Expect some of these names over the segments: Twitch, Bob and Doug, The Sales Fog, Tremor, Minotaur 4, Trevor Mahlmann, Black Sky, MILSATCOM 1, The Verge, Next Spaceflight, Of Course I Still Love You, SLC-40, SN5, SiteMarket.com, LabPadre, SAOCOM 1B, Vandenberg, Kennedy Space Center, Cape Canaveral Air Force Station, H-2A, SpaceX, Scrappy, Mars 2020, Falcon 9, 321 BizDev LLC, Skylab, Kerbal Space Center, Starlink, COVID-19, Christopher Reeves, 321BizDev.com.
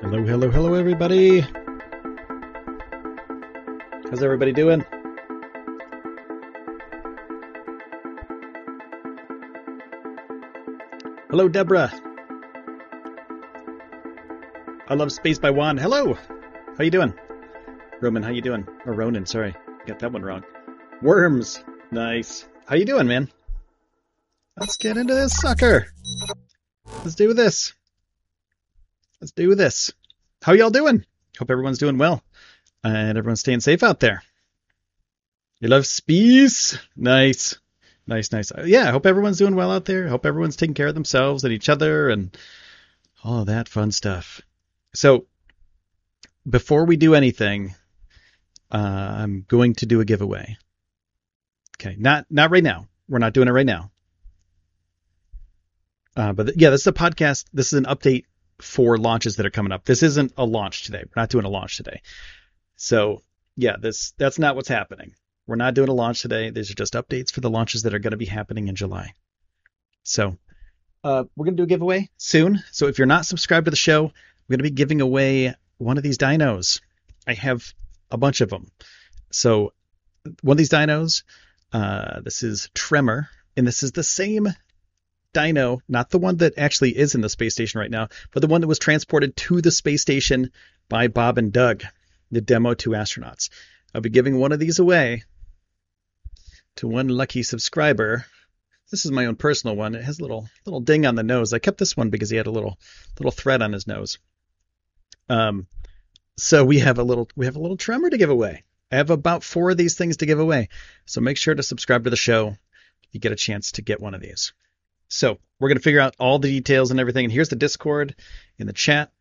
Hello, hello, hello, everybody. How's everybody doing? Hello, Deborah. I love Space by Juan. Hello. How you doing? Roman, how you doing? Or Ronan, sorry. Got that one wrong. Worms. Nice. How you doing, man? Let's get into this sucker. Let's do this. Let's do this. How y'all doing? Hope everyone's doing well. And everyone's staying safe out there. You love space? Nice. Nice, nice. Yeah, I hope everyone's doing well out there. Hope everyone's taking care of themselves and each other and all of that fun stuff. So, before we do anything, I'm going to do a giveaway. Okay, not right now. We're not doing it right now. But this is a podcast. This is an update for launches that are coming up. This isn't a launch today. We're not doing a launch today. So yeah, that's not what's happening. We're not doing a launch today. These are just updates for the launches that are going to be happening in July. So we're going to do a giveaway soon. So if you're not subscribed to the show, we're going to be giving away one of these dynos. I have a bunch of them. So one of these dynos, this is Tremor, and this is the same dyno, not the one that actually is in the space station right now, but the one that was transported to the space station by Bob and Doug, the Demo 2 astronauts. I'll be giving one of these away to one lucky subscriber. This is my own personal one. It has a little ding on the nose. I kept this one because he had a little thread on his nose. So we have a little Tremor to give away. I have about 4 of these things to give away. So make sure to subscribe to the show. You get a chance to get one of these. So we're going to figure out all the details and everything. And here's the Discord in the chat.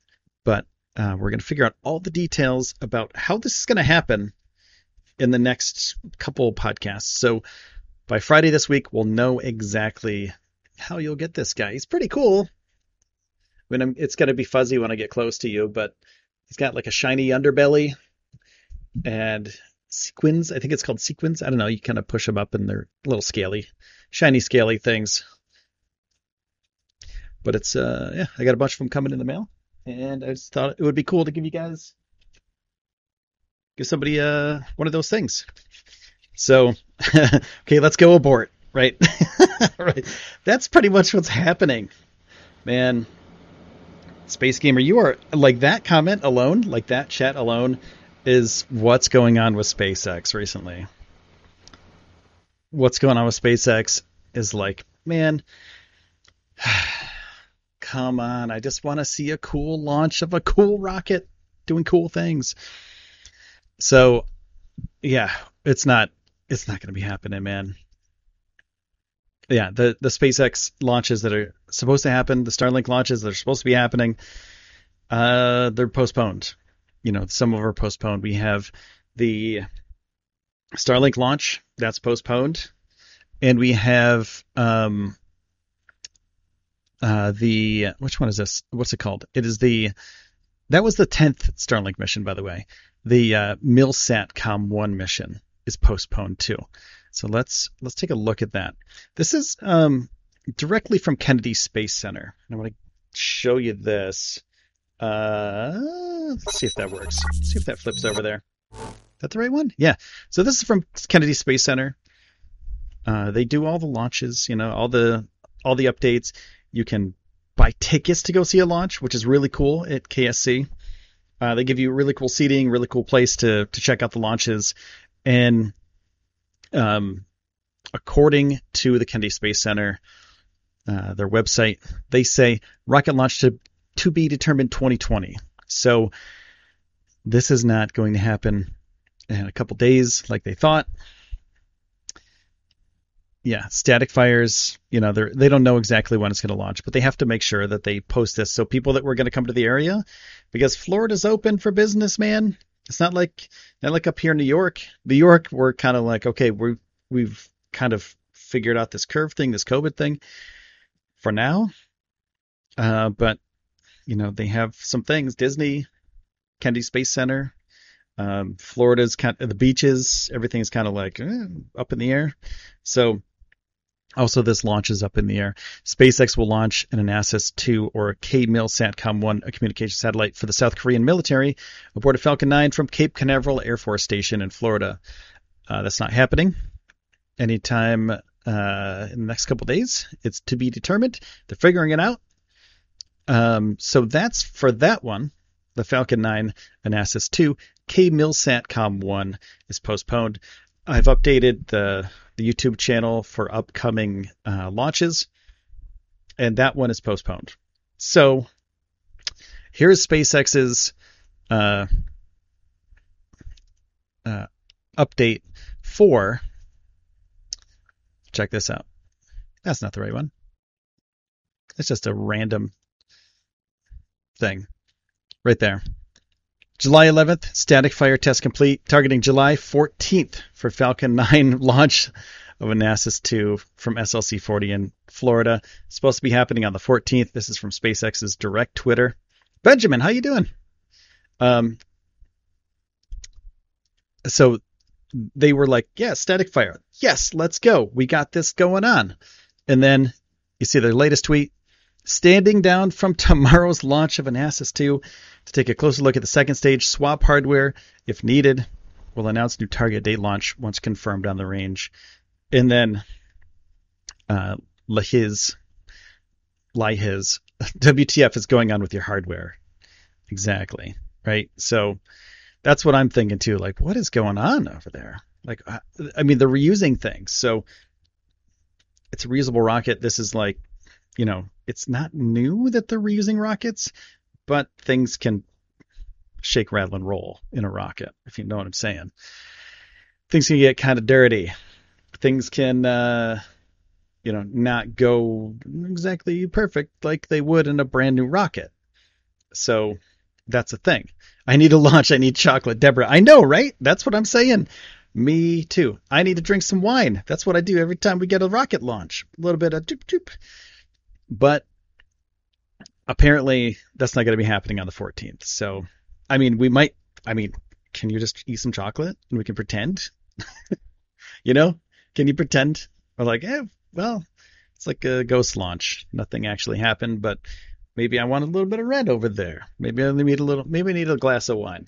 But we're going to figure out all the details about how this is going to happen in the next couple podcasts. So by Friday this week, we'll know exactly how you'll get this guy. He's pretty cool. I mean, it's going to be fuzzy when I get close to you, but he's got like a shiny underbelly and sequins. I think it's called sequins. I don't know. You kind of push them up and they're little scaly, shiny, scaly things. But it's, I got a bunch of them coming in the mail, and I just thought it would be cool to give you guys, give somebody one of those things. So, okay, let's go abort, right? Right. That's pretty much what's happening. Man, Space Gamer, you are, like, that comment alone, like that chat alone, is what's going on with SpaceX recently. What's going on with SpaceX is like, man... Come on, I just want to see a cool launch of a cool rocket doing cool things. So, yeah, it's not going to be happening, man. Yeah, the SpaceX launches that are supposed to happen, the Starlink launches that are supposed to be happening, they're postponed. You know, some of them are postponed. We have the Starlink launch that's postponed, and we have which one is this? What's it called? It is that was the 10th Starlink mission, by the way. The MILSATCOM 1 mission is postponed too. So let's take a look at that. This is directly from Kennedy Space Center. And I want to show you this. Let's see if that works. Let's see if that flips over there. Is that the right one? Yeah. So this is from Kennedy Space Center. They do all the launches, you know, all the updates. You can buy tickets to go see a launch, which is really cool at KSC. They give you really cool seating, really cool place to check out the launches. And according to the Kennedy Space Center, their website, they say rocket launch to be determined 2020. So this is not going to happen in a couple days like they thought. Yeah, static fires, you know, they don't know exactly when it's going to launch, but they have to make sure that they post this so people that were going to come to the area, because Florida's open for business, man. It's not like up here in New York. New York, we're kind of like, okay, we've kind of figured out this curve thing, this COVID thing for now. But, you know, they have some things. Disney, Kennedy Space Center, Florida's kind of, the beaches, everything's kind of like up in the air. So also this launch is up in the air. SpaceX will launch an Anasis-II or a MILSATCOM 1, a communication satellite for the South Korean military, aboard a Falcon 9 from Cape Canaveral Air Force Station in Florida. That's not happening anytime in the next couple days. It's to be determined. They're figuring it out. So that's for that one. The Falcon 9 Anasis-II. MILSATCOM 1 is postponed. I've updated the YouTube channel for upcoming launches, and that one is postponed. So here's SpaceX's update for, check this out. That's not the right one. It's just a random thing right there. July 11th, static fire test complete, targeting July 14th for Falcon 9 launch of Anasis-II from SLC-40 in Florida. It's supposed to be happening on the 14th. This is from SpaceX's direct Twitter. Benjamin, how you doing? So they were like, yeah, static fire. Yes, let's go. We got this going on. And then you see their latest tweet. Standing down from tomorrow's launch of Anasis-II to take a closer look at the second stage, swap hardware if needed. We'll announce new target date launch once confirmed on the range. And then Lahiz, WTF is going on with your hardware. Exactly. Right. So that's what I'm thinking too. Like, what is going on over there? Like, I mean, they're reusing things. So it's a reusable rocket. This is like, you know, it's not new that they're reusing rockets, but things can shake, rattle, and roll in a rocket, if you know what I'm saying. Things can get kind of dirty. Things can, you know, not go exactly perfect like they would in a brand new rocket. So that's a thing. I need a launch. I need chocolate. Deborah, I know, right? That's what I'm saying. Me too. I need to drink some wine. That's what I do every time we get a rocket launch. A little bit of doop, doop. But apparently that's not going to be happening on the 14th. So, I mean, can you just eat some chocolate and we can pretend, you know, can you pretend? Or like, well, it's like a ghost launch. Nothing actually happened, but maybe I want a little bit of red over there. Maybe I need a glass of wine.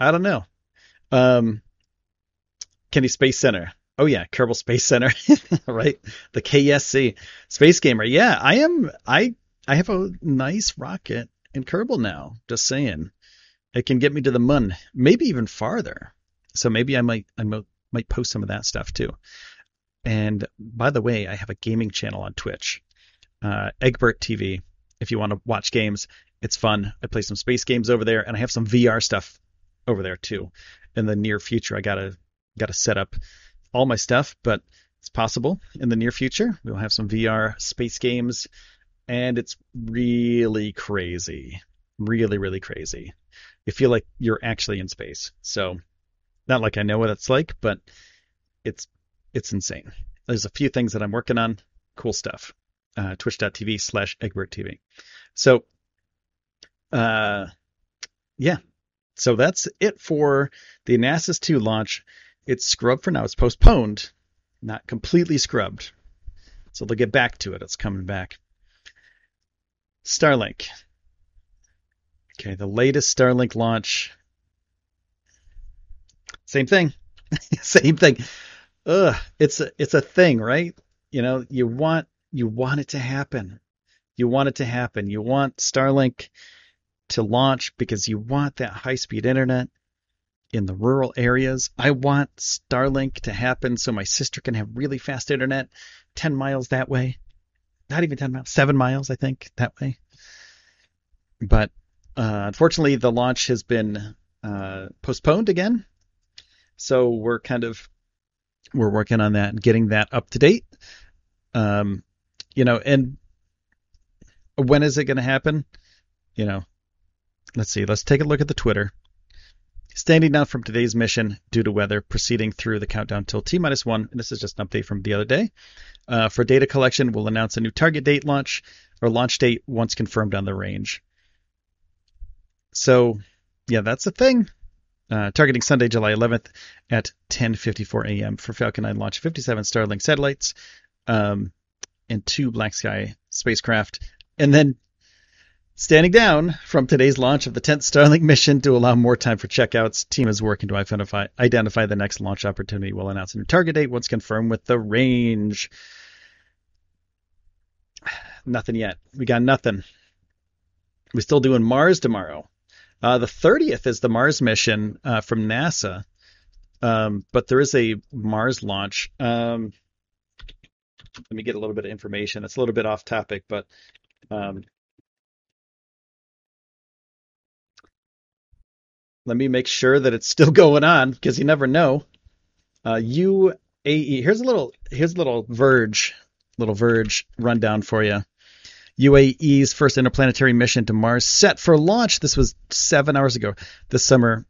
I don't know. Kennedy Space Center. Oh yeah, Kerbal Space Center, right? The KSC. Space Gamer. Yeah, I am. I have a nice rocket in Kerbal now. Just saying, it can get me to the moon, maybe even farther. So maybe I might post some of that stuff too. And by the way, I have a gaming channel on Twitch, Eggbert TV. If you want to watch games, it's fun. I play some space games over there, and I have some VR stuff over there too. In the near future, I gotta set up all my stuff, but it's possible in the near future we'll have some VR space games, and it's really crazy, really, really crazy. You feel like you're actually in space. So not like I know what it's like, but it's insane. There's a few things that I'm working on, cool stuff. Twitch.tv/EgbertTV. So yeah, so that's it for the Anasis-II launch. It's scrubbed for now. It's postponed, not completely scrubbed. So they'll get back to it. It's coming back. Starlink. Okay, the latest Starlink launch. Same thing. Same thing. Ugh, it's a thing, right? You know, you want it to happen. You want it to happen. You want Starlink to launch because you want that high-speed internet in the rural areas. I want Starlink to happen so my sister can have really fast internet 10 miles that way. Not even 10 miles, 7 miles, I think, that way. But unfortunately, the launch has been postponed again. So we're kind of We're working on that and getting that up to date. And when is it going to happen? Let's see. Let's take a look at the Twitter. Standing down from today's mission due to weather, proceeding through the countdown till T-1. And this is just an update from the other day. For data collection, we'll announce a new target date launch date once confirmed on the range. So, yeah, that's the thing. Targeting Sunday, July 11th at 10:54 a.m. for Falcon 9 launch 57 Starlink satellites and 2 Black Sky spacecraft. And then standing down from today's launch of the 10th Starlink mission to allow more time for checkouts. Team is working to identify the next launch opportunity. We'll announce a new target date once confirmed with the range. Nothing yet. We got nothing. We're still doing Mars tomorrow. The 30th is the Mars mission from NASA, but there is a Mars launch. Let me get a little bit of information. It's a little bit off topic, but let me make sure that it's still going on because you never know. UAE. Here's a little Verge rundown for you. UAE's first interplanetary mission to Mars set for launch. This was 7 hours ago. This summer,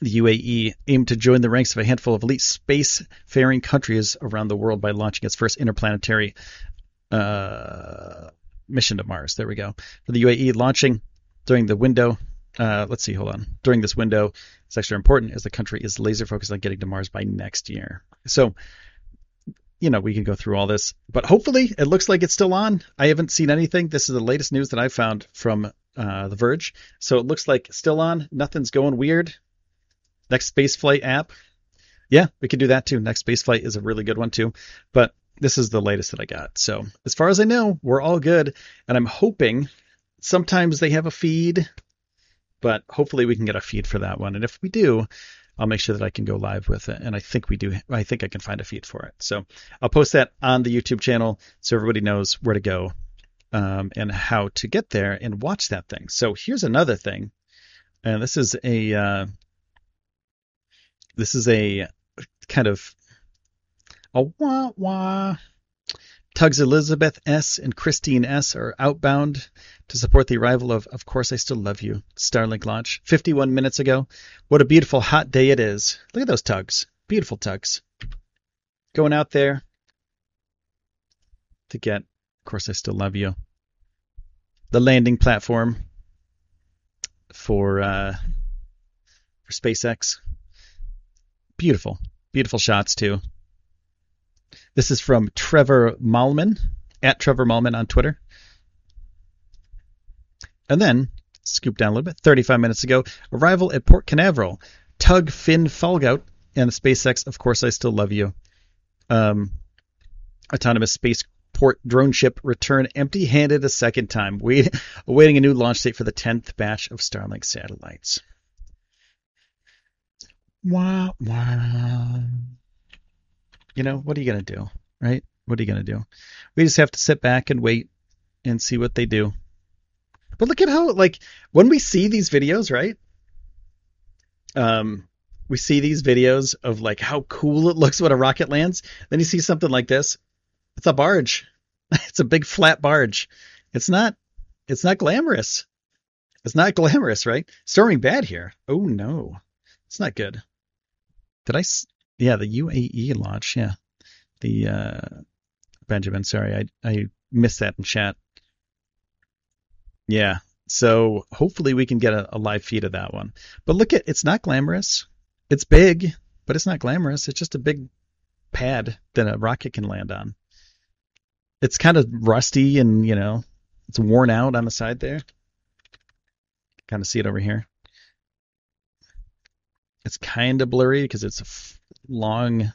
the UAE aimed to join the ranks of a handful of elite space-faring countries around the world by launching its first interplanetary mission to Mars. There we go. For the UAE, launching during the window. During this window, it's extra important as the country is laser-focused on getting to Mars by next year. So, we can go through all this, but hopefully it looks like it's still on. I haven't seen anything. This is the latest news that I found from The Verge. So it looks like still on. Nothing's going weird. Next Spaceflight app. Yeah, we could do that too. Next Spaceflight is a really good one too, but this is the latest that I got. So as far as I know, we're all good. And I'm hoping sometimes they have a feed, but hopefully we can get a feed for that one. And if we do, I'll make sure that I can go live with it. And I think we do. I think I can find a feed for it. So I'll post that on the YouTube channel so everybody knows where to go and how to get there and watch that thing. So here's another thing. And this is a kind of a wah-wah. Tugs Elizabeth S. and Christine S. are outbound to support the arrival of Course I Still Love You, Starlink launch, 51 minutes ago. What a beautiful hot day it is. Look at those tugs. Beautiful tugs. Going out there to get Course I Still Love You. The landing platform for SpaceX. Beautiful. Beautiful shots, too. This is from Trevor Mahlmann, @TrevorMahlmann on Twitter. And then, scoop down a little bit, 35 minutes ago, arrival at Port Canaveral, Tug Finn Falgout, and the SpaceX, Of Course I Still Love You. Autonomous spaceport drone ship return empty-handed a second time. We awaiting a new launch date for the 10th batch of Starlink satellites. Wah, wah. What are you going to do, right? What are you going to do? We just have to sit back and wait and see what they do. But look at how, when we see these videos, right? We see these videos of, how cool it looks when a rocket lands. Then you see something like this. It's a barge. It's a big flat barge. It's not glamorous. It's not glamorous, right? Storming bad here. Oh, no. It's not good. Yeah, the UAE launch. Yeah, the Benjamin. Sorry, I missed that in chat. Yeah, so hopefully we can get a live feed of that one. But look at it's not glamorous. It's big, but it's not glamorous. It's just a big pad that a rocket can land on. It's kind of rusty and it's worn out on the side there. Kind of see it over here. It's kind of blurry because it's a long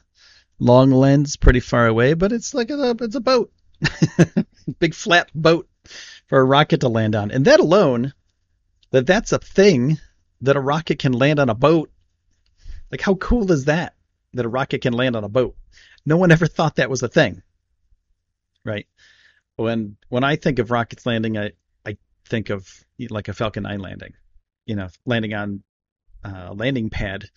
lens, pretty far away, but it's it's a boat, big flat boat for a rocket to land on. And that alone, that's a thing that a rocket can land on a boat. How cool is that? That a rocket can land on a boat. No one ever thought that was a thing, right? When I think of rockets landing, I think of a Falcon 9 landing, landing on a landing pad.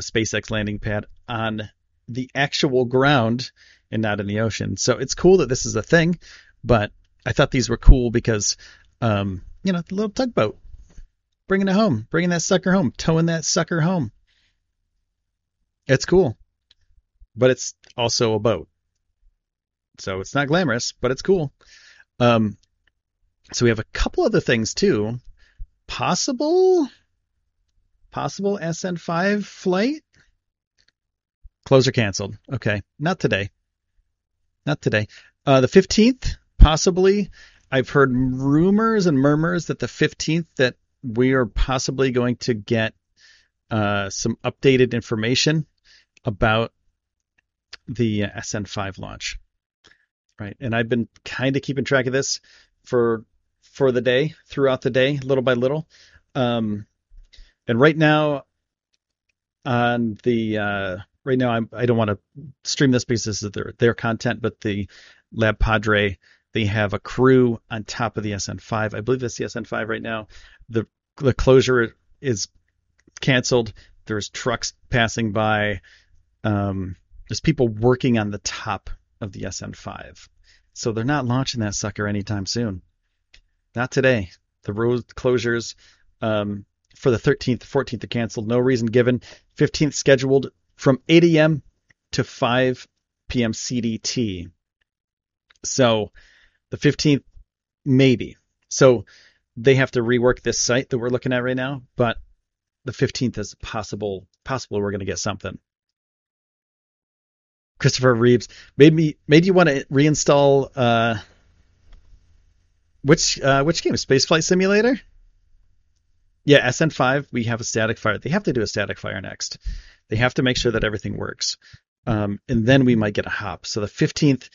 a SpaceX landing pad on the actual ground and not in the ocean. So it's cool that this is a thing, but I thought these were cool because, you know, the little tugboat, bringing it home, bringing that sucker home, towing that sucker home. It's cool, but it's also a boat. So it's not glamorous, but it's cool. So we have a couple other things too. Possible SN5 flight. Close or canceled. Okay. Not today. The 15th, possibly. I've heard rumors and murmurs that the 15th that we are possibly going to get some updated information about the SN5 launch. Right. And I've been kind of keeping track of this for the day, throughout the day, little by little. And right now on the, right now I don't want to stream this because this is their content, but the LabPadre, they have a crew on top of the SN5. I believe that's the SN5 right now. The closure is canceled. There's trucks passing by. There's people working on the top of the SN5. So they're not launching that sucker anytime soon. Not today. The road closures for the 13th, 14th are canceled. No reason given. 15th scheduled from 8 a.m. to 5 p.m. CDT. So the 15th, maybe. So they have to rework this site that we're looking at right now. But the 15th is possible we're going to get something. Christopher Reeves made you want to reinstall which game? Spaceflight Simulator? Yeah, SN5. We have a static fire. They have to do a static fire next. They have to make sure that everything works, and then we might get a hop. So the 15th,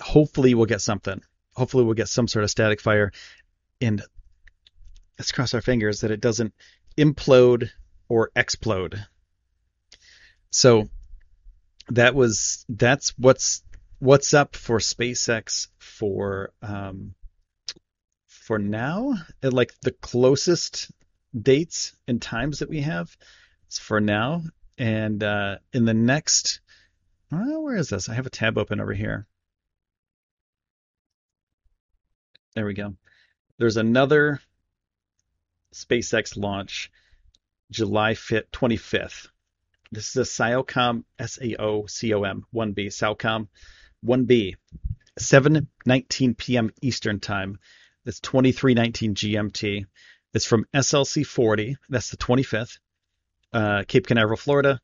hopefully we'll get something. Hopefully we'll get some sort of static fire, and let's cross our fingers that it doesn't implode or explode. So. That's what's up for SpaceX for now. Like the closest dates and times that we have is for now, and in the next. Where is this? I have a tab open over here. There we go. There's another SpaceX launch, July 25th. This is a SAOCOM, S-A-O-C-O-M, 1B, SAOCOM 1B, 7:19 p.m. Eastern Time. That's 23:19 GMT. It's from SLC-40. That's the 25th. Cape Canaveral, Florida,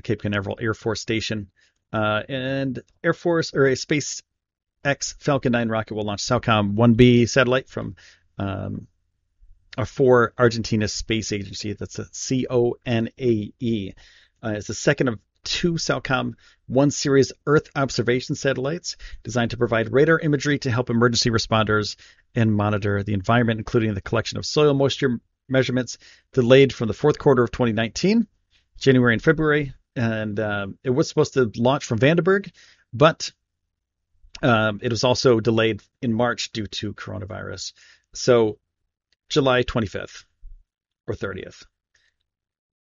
Cape Canaveral Air Force Station. And Air Force, or a SpaceX Falcon 9 rocket will launch SAOCOM 1B satellite from for Argentina's Space Agency. That's a CONAE. It's the second of two SAOCOM 1 series Earth observation satellites designed to provide radar imagery to help emergency responders and monitor the environment, including the collection of soil moisture measurements delayed from the fourth quarter of 2019, January and February. And it was supposed to launch from Vandenberg, but it was also delayed in March due to coronavirus. So July 25th or 30th.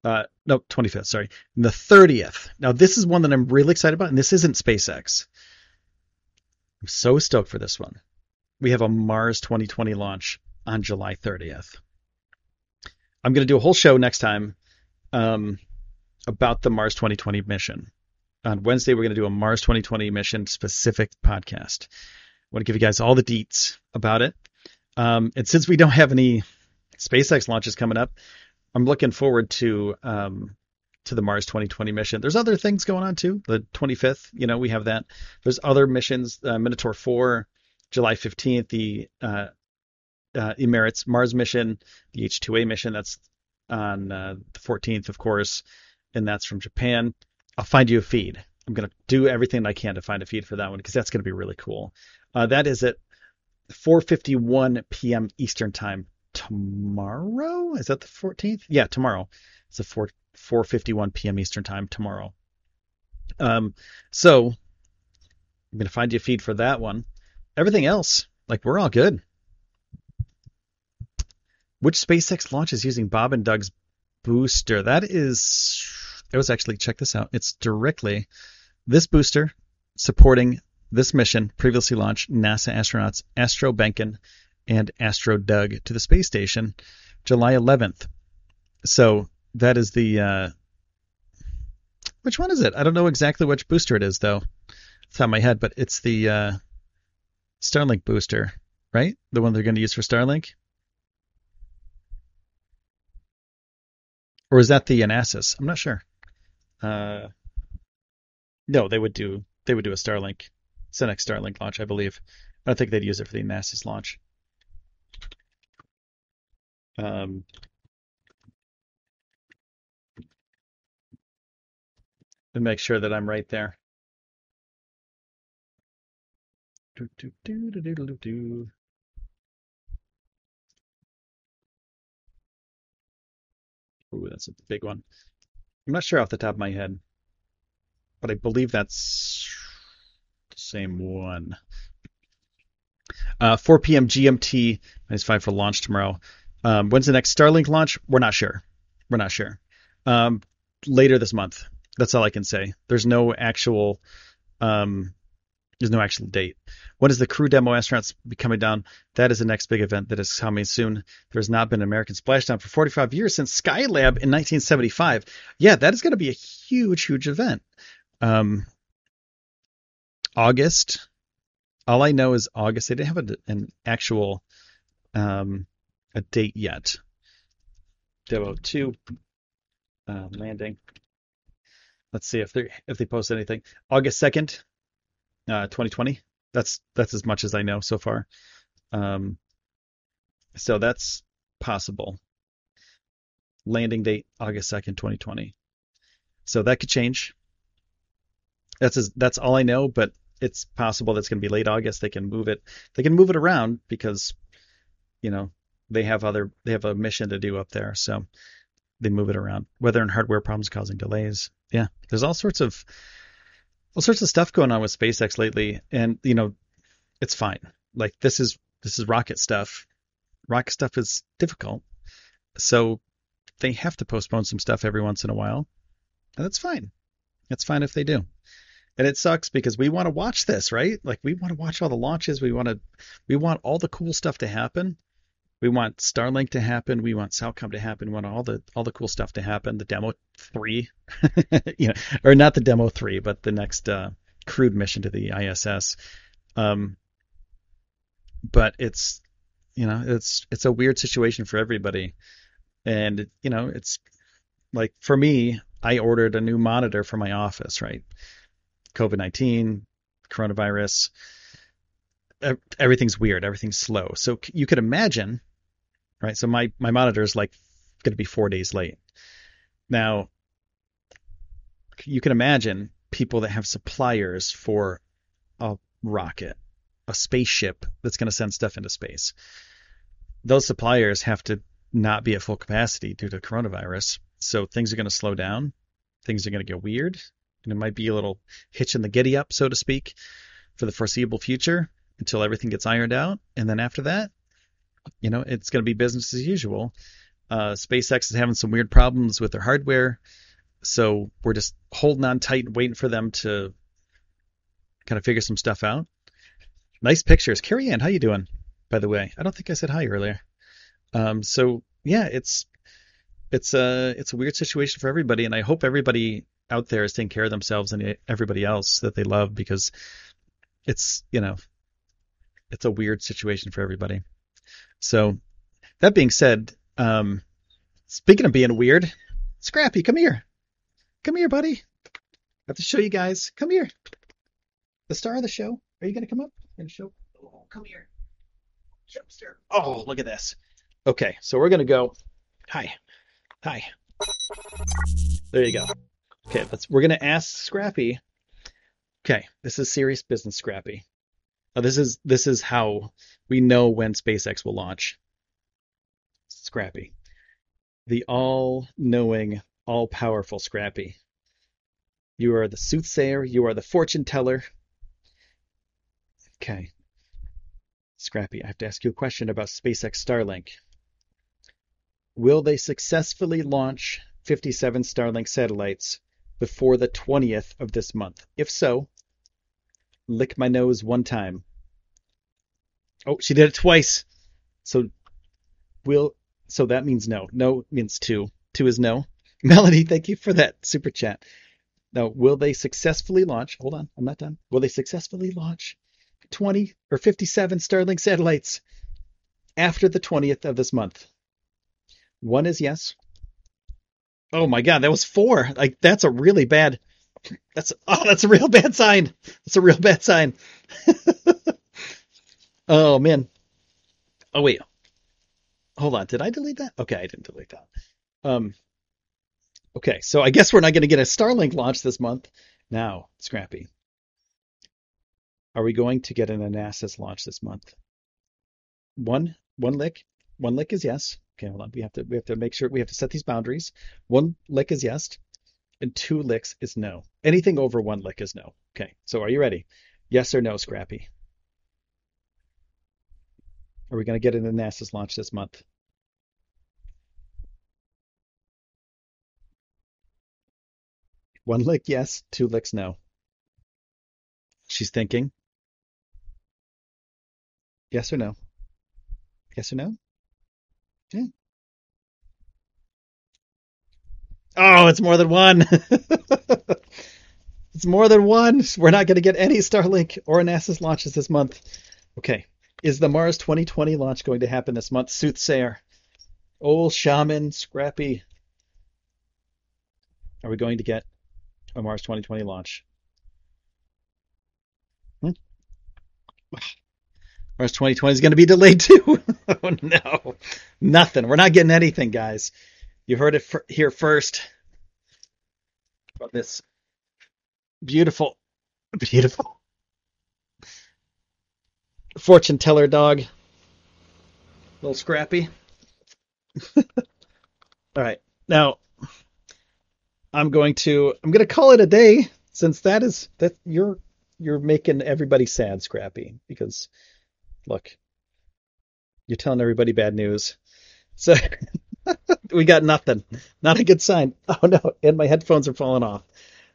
25th, sorry. The 30th. Now, this is one that I'm really excited about, and this isn't SpaceX. I'm so stoked for this one. We have a Mars 2020 launch on July 30th. I'm going to do a whole show next time about the Mars 2020 mission. On Wednesday, we're going to do a Mars 2020 mission specific podcast. I want to give you guys all the deets about it. And since we don't have any SpaceX launches coming up, I'm looking forward to the Mars 2020 mission. There's other things going on too. The 25th, you know, we have that. There's other missions, Minotaur 4, July 15th, the Emirates Mars mission, the H-2A mission. That's on the 14th, of course, and that's from Japan. I'll find you a feed. I'm going to do everything I can to find a feed for that one because that's going to be really cool. That is it. 4:51 p.m. Eastern Time tomorrow. Is that the 14th? Yeah, tomorrow. It's the 4:51 p.m. Eastern Time tomorrow. So I'm going to find you a feed for that one. Everything else, like we're all good. Which SpaceX launch is using Bob and Doug's booster. That is, it was actually, check this out. It's directly this booster supporting this mission, previously launched NASA astronauts Astro Benkin and Astro Doug to the space station July 11th. So that is the, which one is it? I don't know exactly which booster it is, though, off the top of my head, but it's the Starlink booster, right? The one they're going to use for Starlink? Or is that the Anasis? I'm not sure. No, they would do a Starlink. It's the next Starlink launch, I believe. I don't think they'd use it for the Anasis launch. And make sure that I'm right there. Ooh, that's a big one. I'm not sure off the top of my head, but I believe that's the same one. 4 p.m. GMT, -5 for launch tomorrow. When's the next Starlink launch? We're not sure. We're not sure. Later this month. That's all I can say. There's no actual date. When is the crew demo astronauts be coming down? That is the next big event that is coming soon. There's not been an American splashdown for 45 years since Skylab in 1975. Yeah, that is going to be a huge, huge event. August. All I know is August. They didn't have an actual a date yet. Demo 2 landing. Let's see if they post anything. August 2nd. 2020. That's as much as I know so far. So that's possible. Landing date August 2nd, 2020. So that could change. That's all I know, but it's possible that's going to be late August. They can move it around because they have a mission to do up there, so they move it around. Weather and hardware problems causing delays. Yeah, there's all sorts of stuff going on with SpaceX lately, and it's fine. Like this is rocket stuff. Rocket stuff is difficult, so they have to postpone some stuff every once in a while, and that's fine. That's fine if they do, and it sucks because we want to watch this, right? Like we want to watch all the launches. We want all the cool stuff to happen. We want Starlink to happen. We want SAOCOM to happen. We want all the cool stuff to happen. The Demo 3, or not the Demo 3, but the next crewed mission to the ISS. But it's a weird situation for everybody, and it's like for me, I ordered a new monitor for my office, right? COVID-19, coronavirus, everything's weird, everything's slow. So you could imagine. Right, so my monitor is like going to be 4 days late. Now, you can imagine people that have suppliers for a rocket, a spaceship that's going to send stuff into space. Those suppliers have to not be at full capacity due to coronavirus. So things are going to slow down. Things are going to get weird. And it might be a little hitch in the giddy up, so to speak, for the foreseeable future until everything gets ironed out. And then after that, it's going to be business as usual. SpaceX is having some weird problems with their hardware, so we're just holding on tight and waiting for them to kind of figure some stuff out. Nice pictures. Carrie Ann, how you doing, by the way? I don't think I said hi earlier. So yeah, it's a weird situation for everybody, and I hope everybody out there is taking care of themselves and everybody else that they love, because it's a weird situation for everybody. So that being said, speaking of being weird, Scrappy, come here, buddy. I have to show you guys. Come here. The star of the show. Are you going to come up and show? Oh, come here. Jumpster. Oh, look at this. Okay. So we're going to go. Hi. There you go. Okay. We're going to ask Scrappy. Okay. This is serious business, Scrappy. This is how we know when SpaceX will launch. Scrappy, the all-knowing, all-powerful Scrappy. You are the soothsayer. You are the fortune teller. Okay, Scrappy, I have to ask you a question about SpaceX Starlink. will they successfully launch 57 Starlink satellites before the 20th of this month? If so, lick my nose one time. Oh, she did it twice. So that means no. No means two. Two is no. Melody, thank you for that super chat. Now, will they successfully launch? Hold on, I'm not done. Will they successfully launch 20 or 57 Starlink satellites after the 20th of this month? One is yes. Oh my God, that was four. Like, that's a really bad. That's a real bad sign. That's a real bad sign. Oh man. Oh wait. Hold on. Did I delete that? Okay, I didn't delete that. Okay, so I guess we're not going to get a Starlink launch this month. Now, Scrappy, are we going to get an Anasis launch this month? One lick is yes. Okay, hold on. We have to make sure we have to set these boundaries. One lick is yes, and two licks is no. Anything over one lick is no. Okay, so are you ready? Yes or no, Scrappy? Are we going to get an Anasis launch this month? One lick, yes. Two licks, no. She's thinking. Yes or no? Yes or no? Yeah. Oh, it's more than one. It's more than one. We're not going to get any Starlink or Anasis launches this month. Okay. Is the Mars 2020 launch going to happen this month? Soothsayer. Old Shaman, Scrappy. Are we going to get a Mars 2020 launch? Mars 2020 is going to be delayed too. Oh no, nothing. We're not getting anything, guys. You heard it here first. About this beautiful, beautiful fortune teller dog, little Scrappy. All right, now. I'm going to call it a day, since that you're making everybody sad, Scrappy, because look, you're telling everybody bad news. So we got nothing, not a good sign. Oh no. And my headphones are falling off.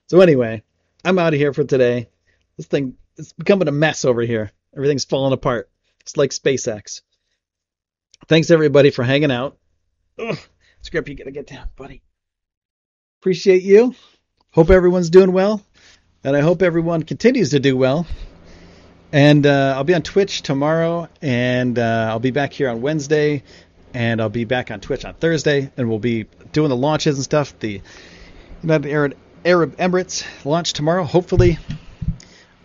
So anyway, I'm out of here for today. This thing is becoming a mess over here. Everything's falling apart. It's like SpaceX. Thanks everybody for hanging out. Ugh, Scrappy, you got to get down, buddy. Appreciate you. Hope everyone's doing well, and I hope everyone continues to do well. And I'll be on Twitch tomorrow, and I'll be back here on Wednesday, and I'll be back on Twitch on Thursday, and we'll be doing the launches and stuff. The United Arab Emirates launch tomorrow. Hopefully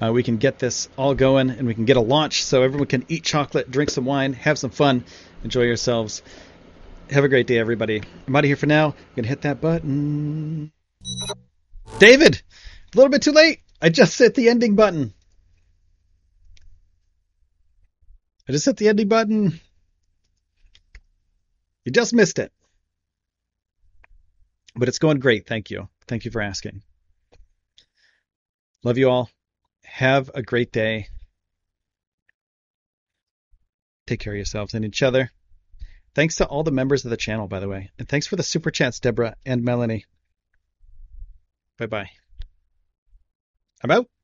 we can get this all going, and we can get a launch so everyone can eat chocolate, drink some wine, have some fun, enjoy yourselves. Have a great day, everybody. I'm out of here for now. I'm going to hit that button. David, a little bit too late. I just hit the ending button. I just hit the ending button. You just missed it. But it's going great. Thank you. Thank you for asking. Love you all. Have a great day. Take care of yourselves and each other. Thanks to all the members of the channel, by the way. And thanks for the super chats, Deborah and Melanie. Bye-bye. I'm out.